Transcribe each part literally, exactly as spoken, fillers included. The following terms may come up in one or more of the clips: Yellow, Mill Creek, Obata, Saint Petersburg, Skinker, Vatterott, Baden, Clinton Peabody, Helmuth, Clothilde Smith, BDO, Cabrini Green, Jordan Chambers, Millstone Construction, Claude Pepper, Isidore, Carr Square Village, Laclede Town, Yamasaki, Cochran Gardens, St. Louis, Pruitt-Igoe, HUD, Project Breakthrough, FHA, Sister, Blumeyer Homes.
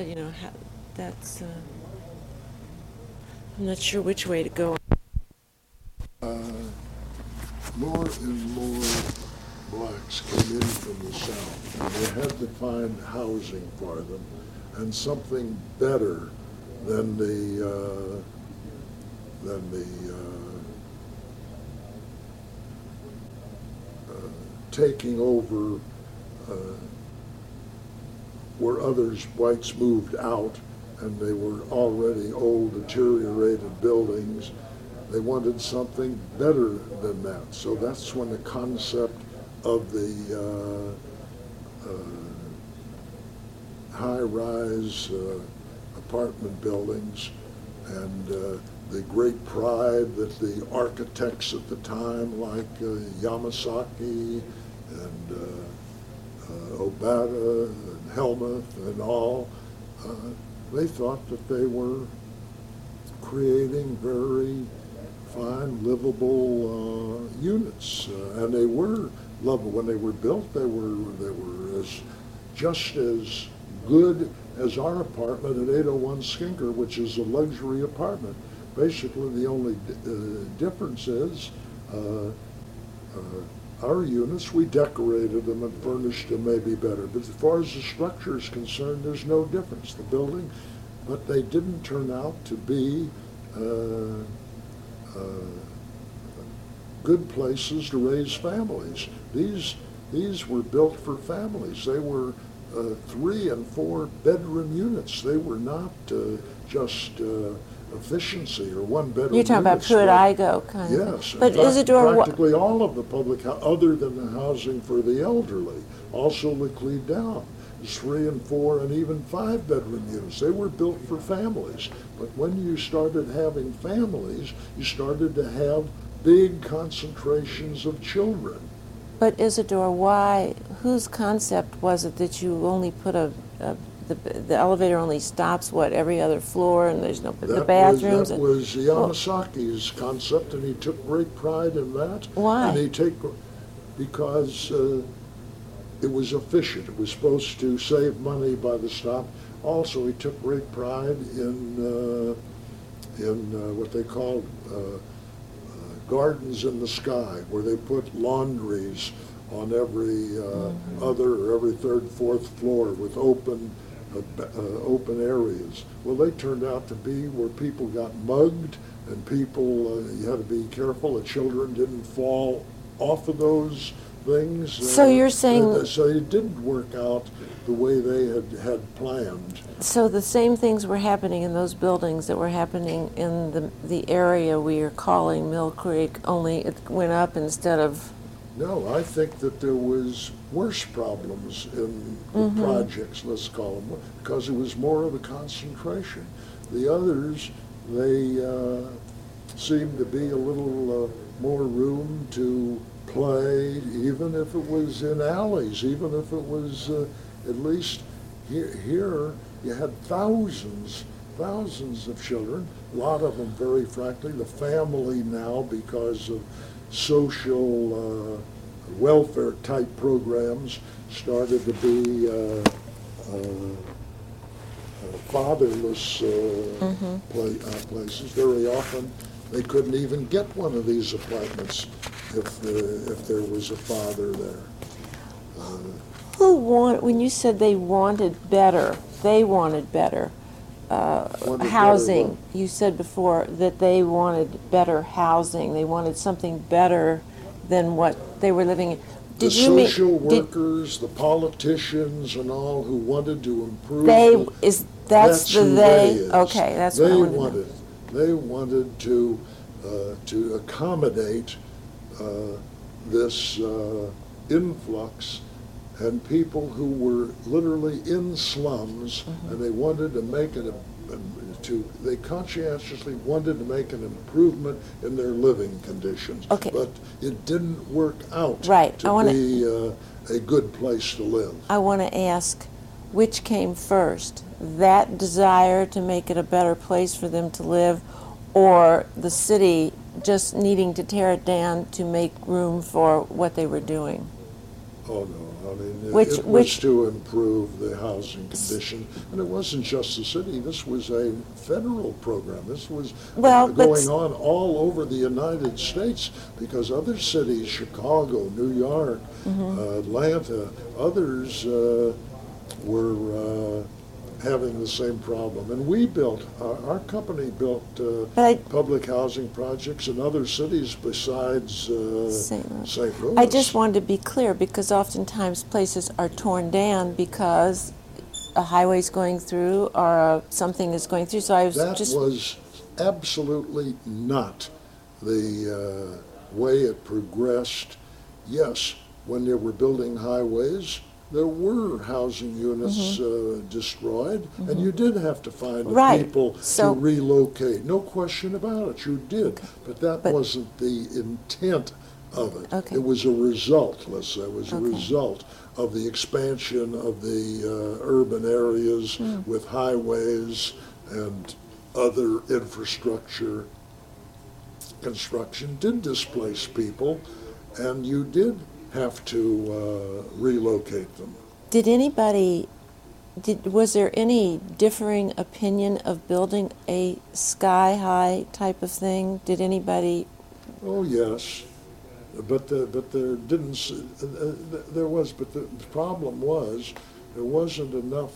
uh, you know, ha- that's, uh, I'm not sure which way to go. Uh, more and more blacks came in from the south, and they had to find housing for them, and something better than the uh, than the uh, uh, taking over uh, where others whites moved out, and they were already old, deteriorated buildings. They wanted something better than that. So that's when the concept of the uh, uh, high-rise uh, apartment buildings and uh, the great pride that the architects at the time, like uh, Yamasaki and uh, uh, Obata and Helmuth and all, uh, they thought that they were creating very fine, livable uh, units, uh, and they were lovable. When they were built, they were they were as just as good as our apartment at eight oh one Skinker, which is a luxury apartment. Basically, the only uh, difference is uh, uh, our units, we decorated them and furnished them maybe better. But as far as the structure is concerned, there's no difference. The building, but they didn't turn out to be Uh, Uh, good places to raise families. These these were built for families. They were uh, three and four bedroom units. They were not uh, just uh, efficiency or one bedroom. You're talking units, about Pruitt-Igoe kind yes, of. Yes, but fact, Isidore, practically wha- all of the public, ho- other than the housing for the elderly, also Laclede Town, three and four and even five bedroom units. They were built for families. But when you started having families, you started to have big concentrations of children. But Isidore, why, whose concept was it that you only put a, a the, the elevator only stops, what, every other floor and there's no that the bathrooms? Was, that and, was Yamasaki's well, concept, and he took great pride in that. Why? And he take, because uh, it was efficient. It was supposed to save money by the stop. Also, he took great pride in uh, in uh, what they called uh, uh, gardens in the sky, where they put laundries on every uh, mm-hmm. other or every third, fourth floor with open uh, uh, open areas. Well, they turned out to be where people got mugged and people, uh, you had to be careful that children didn't fall off of those things. So uh, you're saying... Uh, so it didn't work out the way they had, had planned. So the same things were happening in those buildings that were happening in the the area we are calling Mill Creek, only it went up instead of... No, I think that there was worse problems in the mm-hmm. projects, let's call them, because it was more of a concentration. The others, they uh, seemed to be a little uh, more room to play, even if it was in alleys, even if it was... Uh, At least here, here you had thousands, thousands of children, a lot of them very frankly, the family now because of social uh, welfare type programs started to be uh, uh, fatherless uh, mm-hmm. play, uh, places. Very often they couldn't even get one of these apartments if, uh, if there was a father there. Uh, Who want, when you said they wanted better, they wanted better uh, wanted housing. Better, you said before that they wanted better housing. They wanted something better than what they were living in. Did the you social mean, workers, did, the politicians, and all who wanted to improve. They the, is that's, that's the they. they okay, that's they what I wanted. wanted to know. They wanted to uh, to accommodate uh, this uh, influx. And people who were literally in slums, mm-hmm. and they wanted to make an to they conscientiously wanted to make an improvement in their living conditions. Okay. But it didn't work out right. to I wanna, be uh, a good place to live. I want to ask, which came first, that desire to make it a better place for them to live, or the city just needing to tear it down to make room for what they were doing? Oh no. I mean, it, which, it was which, to improve the housing condition. And it wasn't just the city. This was a federal program. This was well, going on all over the United States, because other cities, Chicago, New York, mm-hmm. uh, Atlanta, others uh, were uh, having the same problem. And we built, uh, our company built uh, I, public housing projects in other cities besides uh, Saint Louis. I just wanted to be clear, because oftentimes places are torn down because a highway's going through or a, something is going through. So I was that just... That was absolutely not the uh, way it progressed. Yes, when they were building highways, there were housing units mm-hmm. uh, destroyed, mm-hmm. and you did have to find the right. people so, to relocate. No question about it, you did. Okay. But that but, wasn't the intent of it. Okay. It was a result, let's say, it was okay. a result of the expansion of the uh, urban areas mm. with highways and other infrastructure. Construction did displace people, and you did have to uh, relocate them. Did anybody, did, was there any differing opinion of building a sky-high type of thing? Did anybody? Oh, yes, but the, but there didn't, uh, there was, but the problem was there wasn't enough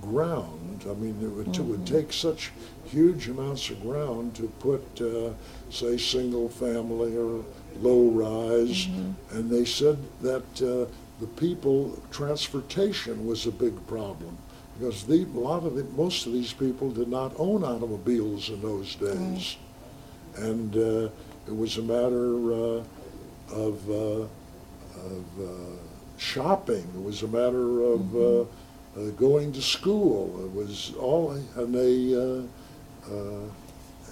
ground. I mean, it would, mm-hmm. it would take such huge amounts of ground to put, uh, say, single family or low rise, mm-hmm. and they said that uh, the people, transportation was a big problem, because the, a lot of the, most of these people did not own automobiles in those days, right. and uh, it was a matter uh, of uh, of uh, shopping. It was a matter of mm-hmm. uh, uh, going to school. It was all, and they, uh, uh,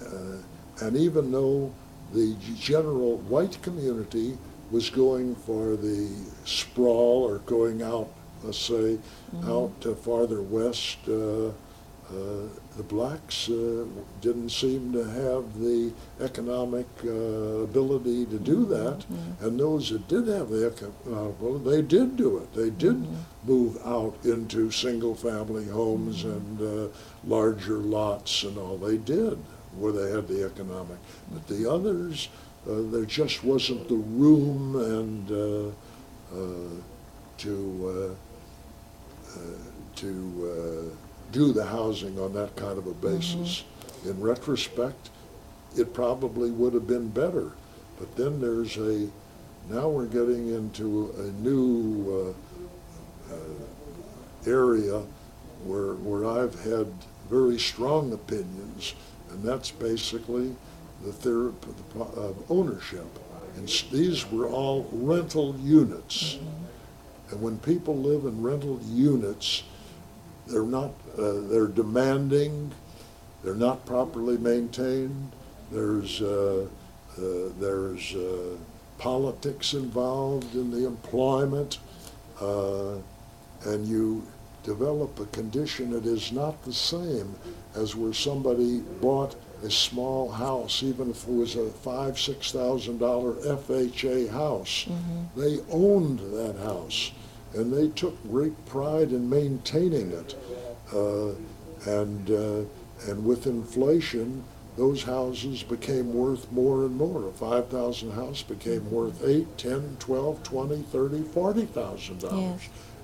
uh, and even though the general white community was going for the sprawl, or going out, let's say, mm-hmm. out uh, farther west. Uh, uh, the blacks uh, didn't seem to have the economic uh, ability to do that, mm-hmm. and those that did have the economic ability, they did do it. They did mm-hmm. move out into single-family homes mm-hmm. and uh, larger lots and all. They did. Where they had the economic, but the others, uh, there just wasn't the room and uh, uh, to uh, uh, to uh, do the housing on that kind of a basis. Mm-hmm. In retrospect, it probably would have been better, but then there's a, now we're getting into a new uh, uh, area where where I've had very strong opinions. And that's basically the theory of ownership. And these were all rental units. Mm-hmm. And when people live in rental units, they're not, uh, they're demanding, they're not properly maintained, there's, uh, uh, there's uh, politics involved in the employment, uh, and you develop a condition that is not the same as where somebody bought a small house, even if it was a five, six thousand dollar F H A house. Mm-hmm. They owned that house, and they took great pride in maintaining it. Uh, and uh, and with inflation, those houses became worth more and more. A five thousand house became worth eight, ten, twelve, twenty, thirty, forty thousand yeah. dollars.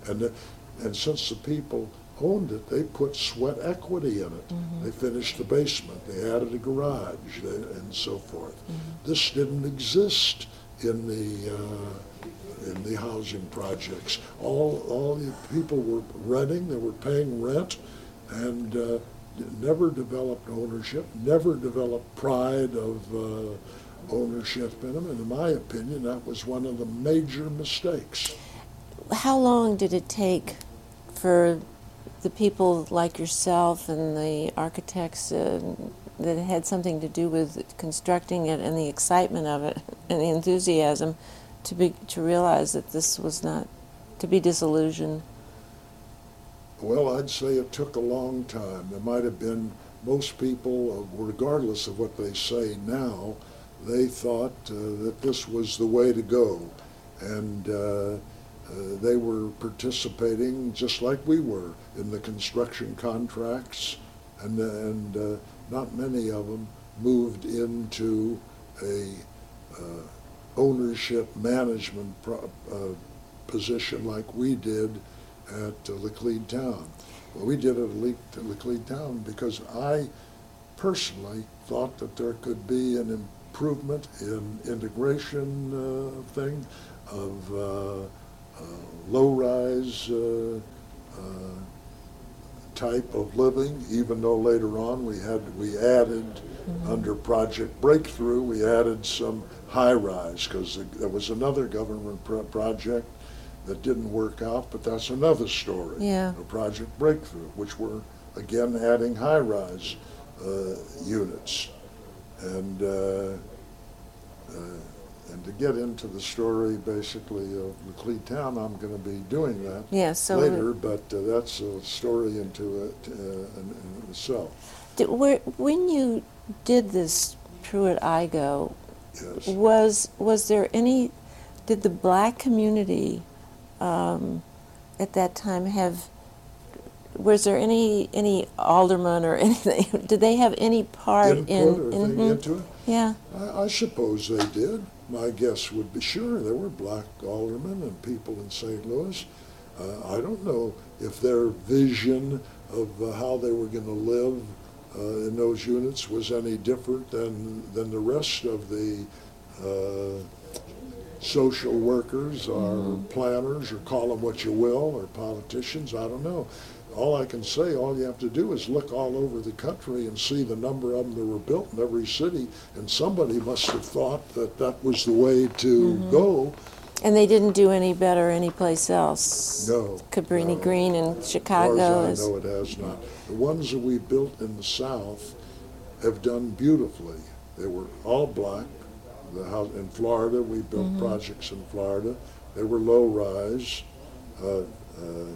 And the, and since the people owned it, they put sweat equity in it. Mm-hmm. They finished the basement, they added a garage, they, and so forth. Mm-hmm. This didn't exist in the uh, in the housing projects. All all the people were renting, they were paying rent, and uh, never developed ownership, never developed pride of uh, ownership in them. And in my opinion, that was one of the major mistakes. How long did it take for the people like yourself and the architects uh, that had something to do with constructing it, and the excitement of it and the enthusiasm, to be to realize that this was not, to be disillusioned? Well, I'd say it took a long time. There might have been, most people, regardless of what they say now, they thought uh, that this was the way to go, and uh, Uh, they were participating just like we were in the construction contracts, and, and uh, not many of them moved into a uh, ownership management pro uh, position like we did at uh, Laclede Town. Well, we did it at Laclede Town because I personally thought that there could be an improvement in integration uh, thing of uh, Uh, low-rise uh, uh, type of living, even though later on we had we added mm-hmm. under Project Breakthrough, we added some high-rise, because there was another government pro project that didn't work out, but that's another story. Yeah. Project Breakthrough, which were again adding high-rise uh, units, and uh, uh, And to get into the story, basically, of Laclede Town, I'm going to be doing that yeah, so later, but uh, that's a story into it uh, in, in itself. Did, where, when you did this Pruitt-Igoe, yes. was was there any, did the black community um, at that time have, was there any any alderman or anything, did they have any part Input in? Or in mm-hmm. into it? Yeah. I, I suppose they did. My guess would be sure there were black aldermen and people in Saint Louis. Uh, I don't know if their vision of uh, how they were going to live uh, in those units was any different than than the rest of the uh, social workers or mm-hmm. planners, or call them what you will, or politicians. I don't know. All I can say, all you have to do is look all over the country and see the number of them that were built in every city, and somebody must have thought that that was the way to mm-hmm. go. And they didn't do any better anyplace else? No. Cabrini no. Green in Chicago? As far as I know, it has not. The ones that we built in the South have done beautifully. They were all black. The house in Florida, we built mm-hmm. projects in Florida. They were low-rise. Uh, uh,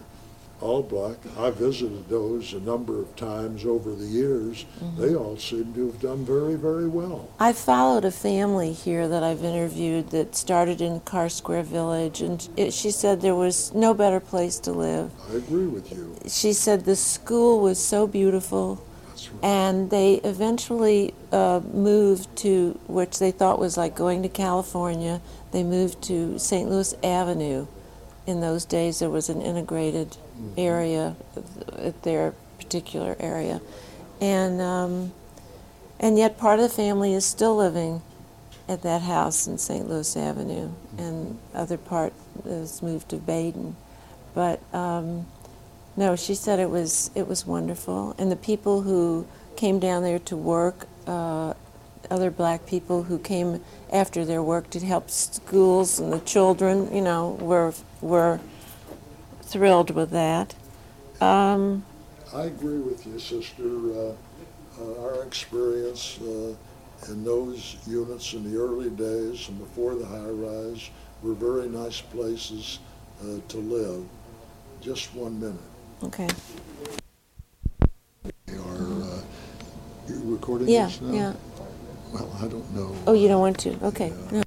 all black. I visited those a number of times over the years. Mm-hmm. They all seem to have done very, very well. I followed a family here that I've interviewed that started in Carr Square Village, and it, she said there was no better place to live. I agree with you. She said the school was so beautiful, That's right. and they eventually uh, moved to, which they thought was like going to California, they moved to Saint Louis Avenue. In those days, there was an integrated area, at their particular area, and um, and yet part of the family is still living at that house in Saint Louis Avenue, and other part is moved to Baden. But um, no, she said it was it was wonderful, and the people who came down there to work, uh, other black people who came after their work to help schools and the children, you know, were were thrilled with that. Um, I agree with you, sister. Uh, uh, our experience uh, in those units in the early days and before the high-rise were very nice places uh, to live. Just one minute. Okay. Are uh, you recording yeah, this now? Yeah. Well, I don't know. Oh, you don't want to? Okay. Yeah. No.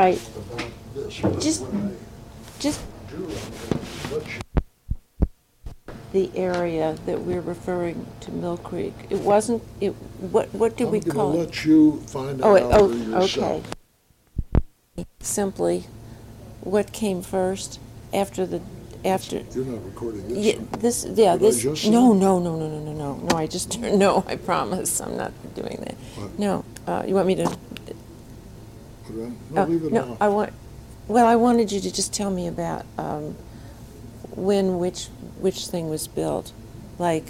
Right. About this, just, just the area that we're referring to, Mill Creek. It wasn't. It. What? What do we call it? I'm going to let you find out for yourself. Oh, okay. Simply, what came first after the after? You're not recording this. Yeah. This. Yeah. This. No. No. No. No. No. No. No. No. I just. No. I promise. I'm not doing that. What? No. Uh, you want me to? No, oh, no I want. Well, I wanted you to just tell me about um, when which which thing was built, like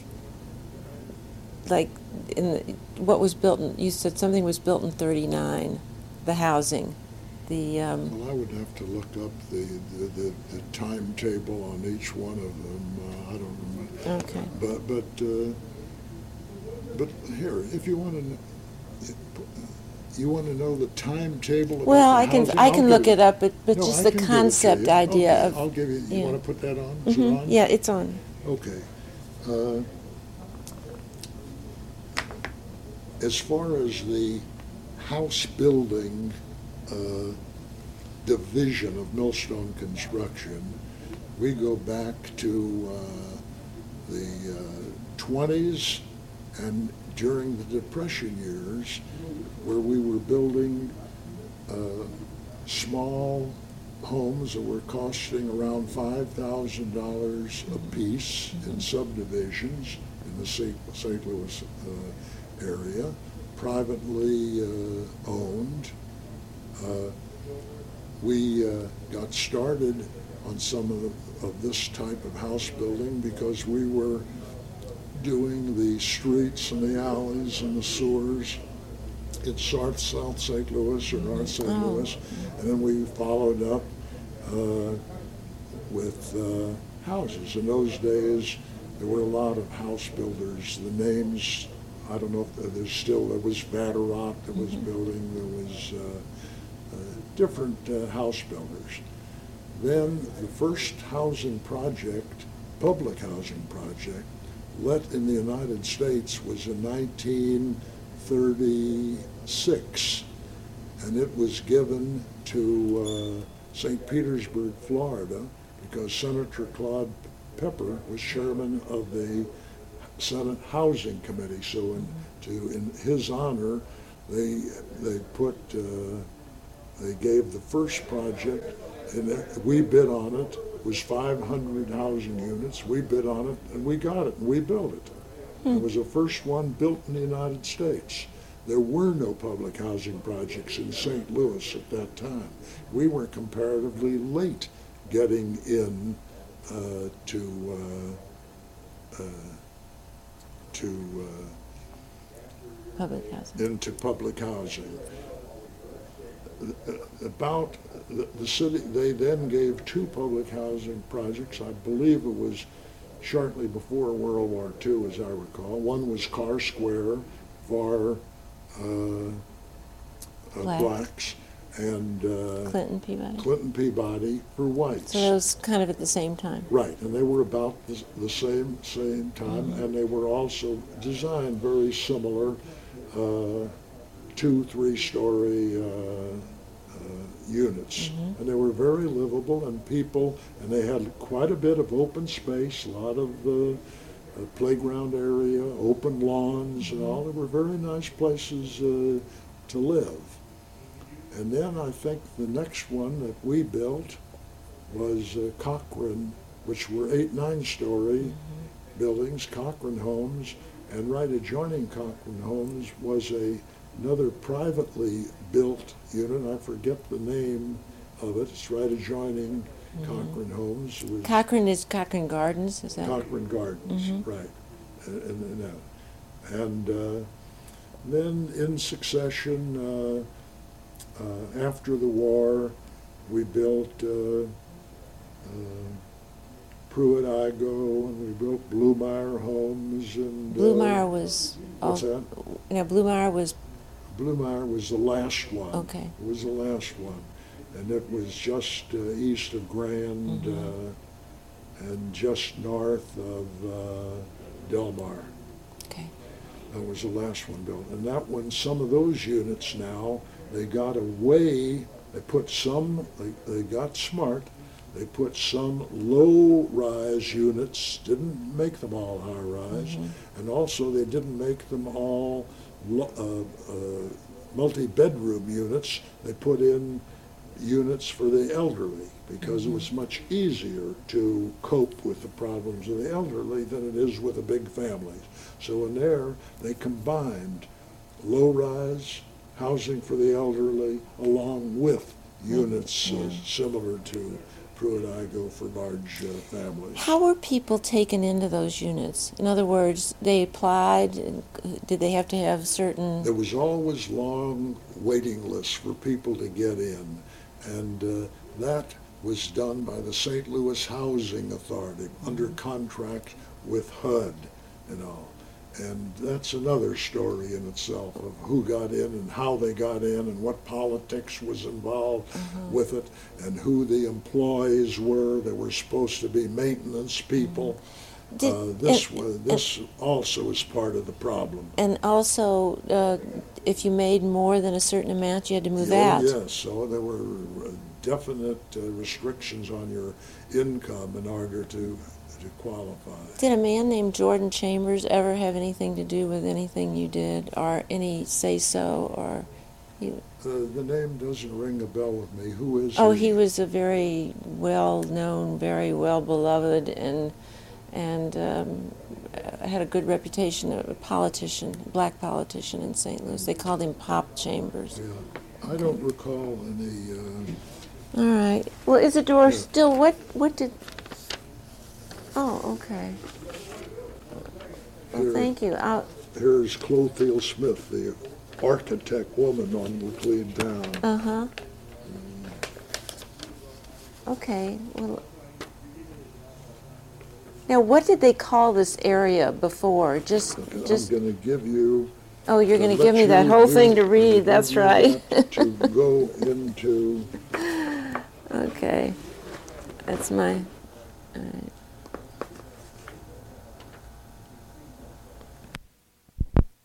like in the, what was built. In, you said something was built in thirty-nine, the housing, the. Um, well, I would have to look up the the, the, the timetable on each one of them. Uh, I don't remember. Okay. But but uh, but here, if you want to. You want to know the timetable? Well, I can housing? I can I'll look it up, but, but no, just I the concept idea okay, of. I'll give you. You yeah. want to put that on? Is mm-hmm. it on? Yeah, it's on. Okay. Uh, as far as the house building uh, division of Millstone Construction, we go back to uh, the uh, twenties and during the Depression years, where we were building uh, small homes that were costing around five thousand dollars a piece in subdivisions in the Saint Louis uh, area, privately uh, owned. Uh, we uh, got started on some of, the, of this type of house building because we were doing the streets and the alleys and the sewers in South, South Saint Louis or North Saint Oh. Louis, and then we followed up uh, with uh, houses. In those days, there were a lot of house builders. The names, I don't know if there's still, there was Vatterott that was mm-hmm. building, there was uh, uh, different uh, house builders. Then the first housing project, public housing project, let in the United States was in nineteen thirty-six, and it was given to uh, Saint Petersburg, Florida, because Senator Claude Pepper was chairman of the Senate Housing Committee. So in, to, in his honor, they, they put, uh, they gave the first project, and we bid on it. Was five hundred housing units. We bid on it, and we got it, and we built it. Hmm. It was the first one built in the United States. There were no public housing projects in Saint Louis at that time. We were comparatively late getting in uh, to uh, uh, to uh, public housing. Into public housing. About the, the city, they then gave two public housing projects. I believe it was shortly before World War Two, as I recall. One was Carr Square for uh, Black. blacks, and uh, Clinton Peabody. Clinton Peabody for whites. So that was kind of at the same time. Right, and they were about the, the same same time, mm-hmm. and they were also designed very similar. Uh, two, three-story uh, uh, units. Mm-hmm. And they were very livable, and people, and they had quite a bit of open space, a lot of uh, uh, playground area, open lawns and all. They were very nice places uh, to live. And then I think the next one that we built was uh, Cochran, which were eight, nine-story mm-hmm. buildings, Cochran Homes, and right adjoining Cochran Homes was a another privately built unit. I forget the name of it. It's right adjoining mm-hmm. Cochran Homes. Cochran is Cochran Gardens, is that? Cochran Gardens, mm-hmm. right. And, and, and, and uh, then in succession, uh, uh, after the war, we built uh, uh, Pruitt-Igoe, and we built Blumeyer Homes. And Blumeyer uh, was... What's oh, that? Now, Blumeyer was... Blumeyer was the last one. Okay. It was the last one. And it was just uh, east of Grand mm-hmm. uh, and just north of uh, Del Mar. Okay. That was the last one built. And that one, some of those units now, they got away, they put some, they, they got smart, they put some low-rise units, didn't make them all high-rise, mm-hmm. and also they didn't make them all Uh, uh, multi-bedroom units. They put in units for the elderly because mm-hmm. it was much easier to cope with the problems of the elderly than it is with a big family. So in there, they combined low-rise housing for the elderly along with units mm-hmm. uh, similar to Pruitt-Igoe for large uh, families. How were people taken into those units? In other words, they applied, and did they have to have certain... There was always long waiting lists for people to get in, and uh, that was done by the Saint Louis Housing Authority mm-hmm. under contract with H U D and all. And that's another story in itself of who got in and how they got in and what politics was involved mm-hmm. with it and who the employees were that were supposed to be maintenance people. Did, uh, this and, was, this and, also is part of the problem. And also, uh, if you made more than a certain amount, you had to move oh, out. Yes, so there were definite uh, restrictions on your income in order to to qualify. Did a man named Jordan Chambers ever have anything to do with anything you did, or any say-so, or you? Uh, the name doesn't ring a bell with me. Who is? Oh, he, he was a very well-known, very well-beloved, and. and um, had a good reputation, a politician, a black politician in Saint Louis. They called him Pop Chambers. Yeah, I don't recall any... Uh, All right. Well, Isidore, yeah. still, what What did... Oh, okay. Well, Here, thank you. I'll... Here's Clothilde Smith, the architect woman on Laclede Town. Uh-huh. Mm. Okay, well... Now, what did they call this area before? Just, okay, just. I'm going to give you. Oh, you're going to give me that whole thing to read. That's right. To go into. Okay, that's my. All right.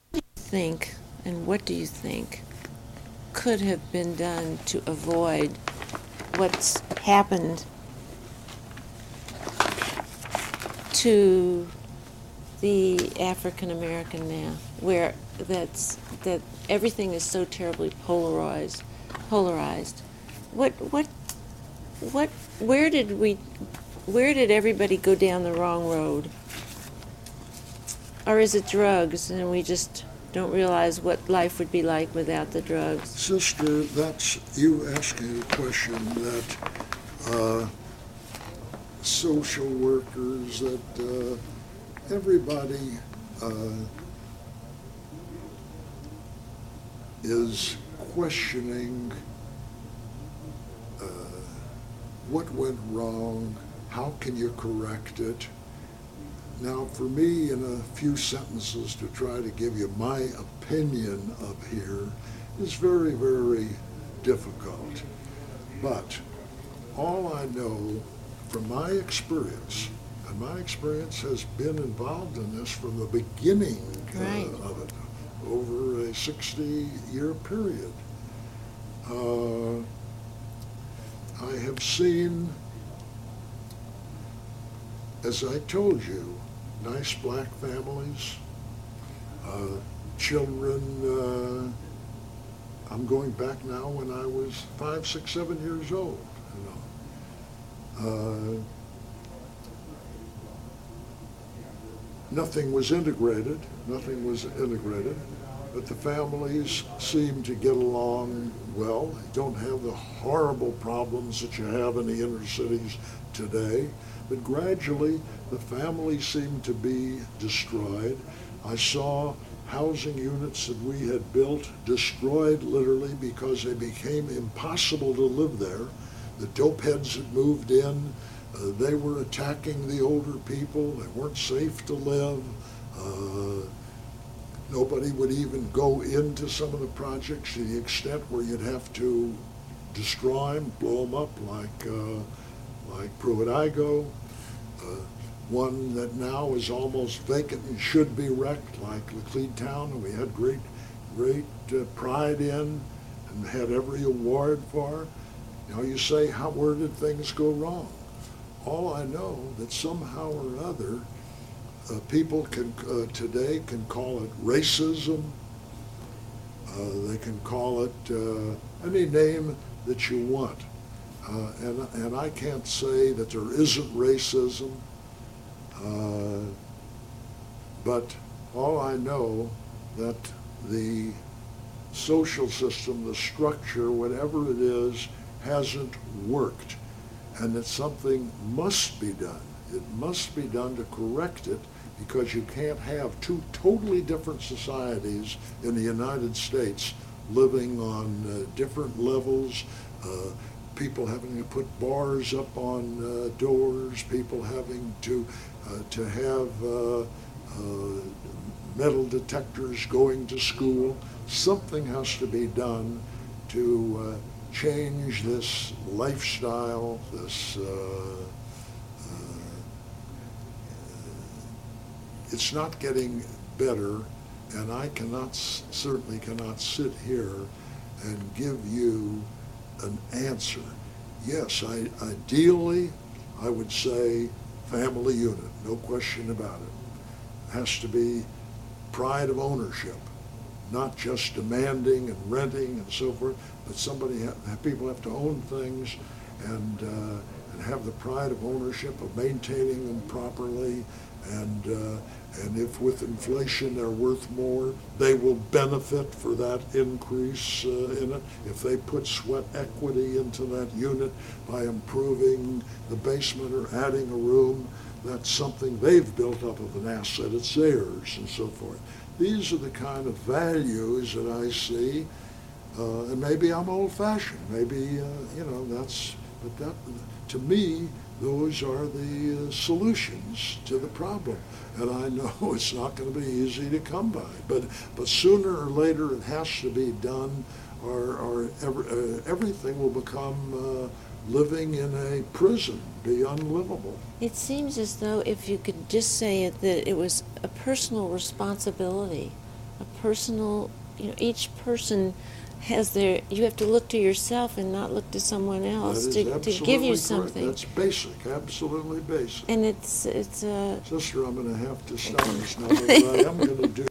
What do you think, and what do you think could have been done to avoid what's happened to the African American now, where that's that everything is so terribly polarized, polarized. What what what? Where did we? Where did everybody go down the wrong road? Or is it drugs, and we just don't realize what life would be like without the drugs? Sister, that's you asking a question that. Uh, social workers, that uh, everybody uh, is questioning uh, what went wrong, how can you correct it. Now, for me, in a few sentences to try to give you my opinion of here is very, very difficult. But all I know from my experience, and my experience has been involved in this from the beginning right. uh, of it, over a sixty-year period. Uh, I have seen, as I told you, nice black families, uh, children. Uh, I'm going back now when I was five, six, seven years old. You know. Uh, nothing was integrated, nothing was integrated, but the families seem to get along well. They don't have the horrible problems that you have in the inner cities today, but gradually the families seem to be destroyed. I saw housing units that we had built destroyed literally because they became impossible to live there. The dope heads had moved in, uh, they were attacking the older people, they weren't safe to live, uh, nobody would even go into some of the projects to the extent where you'd have to destroy them, blow them up like, uh, like Pruitt-Igoe, uh, one that now is almost vacant and should be wrecked like Laclede Town, and we had great, great uh, pride in and had every award for. Now you say, how, where did things go wrong? All I know that somehow or other, uh, people can uh, today can call it racism. Uh, they can call it uh, any name that you want, uh, and and I can't say that there isn't racism. Uh, but all I know that the social system, the structure, whatever it is, hasn't worked, and that something must be done. It must be done to correct it, because you can't have two totally different societies in the United States living on uh, different levels, uh, people having to put bars up on uh, doors, people having to uh, to have uh, uh, metal detectors going to school. Something has to be done to uh, change this lifestyle, this uh, uh, it's not getting better, and I cannot, certainly cannot sit here and give you an answer. Yes, I, ideally, I would say family unit, no question about it. It has to be pride of ownership, not just demanding and renting and so forth, but somebody, ha- people have to own things and, uh, and have the pride of ownership, of maintaining them properly, and uh, and if with inflation they're worth more, they will benefit for that increase uh, in it. If they put sweat equity into that unit by improving the basement or adding a room, that's something they've built up of an asset, it's theirs, and so forth. These are the kind of values that I see, uh, and maybe I'm old-fashioned, maybe, uh, you know, that's, but that, to me, those are the uh, solutions to the problem. And I know it's not going to be easy to come by, but but sooner or later it has to be done, or, or every, uh, everything will become uh, living in a prison, be unlivable. It seems as though if you could just say it, that it was a personal responsibility, a personal, you know, each person has their, you have to look to yourself and not look to someone else to, to give you something. Correct. That's basic, absolutely basic. And it's, it's a... Sister, I'm going to have to stop this now, but I am going to do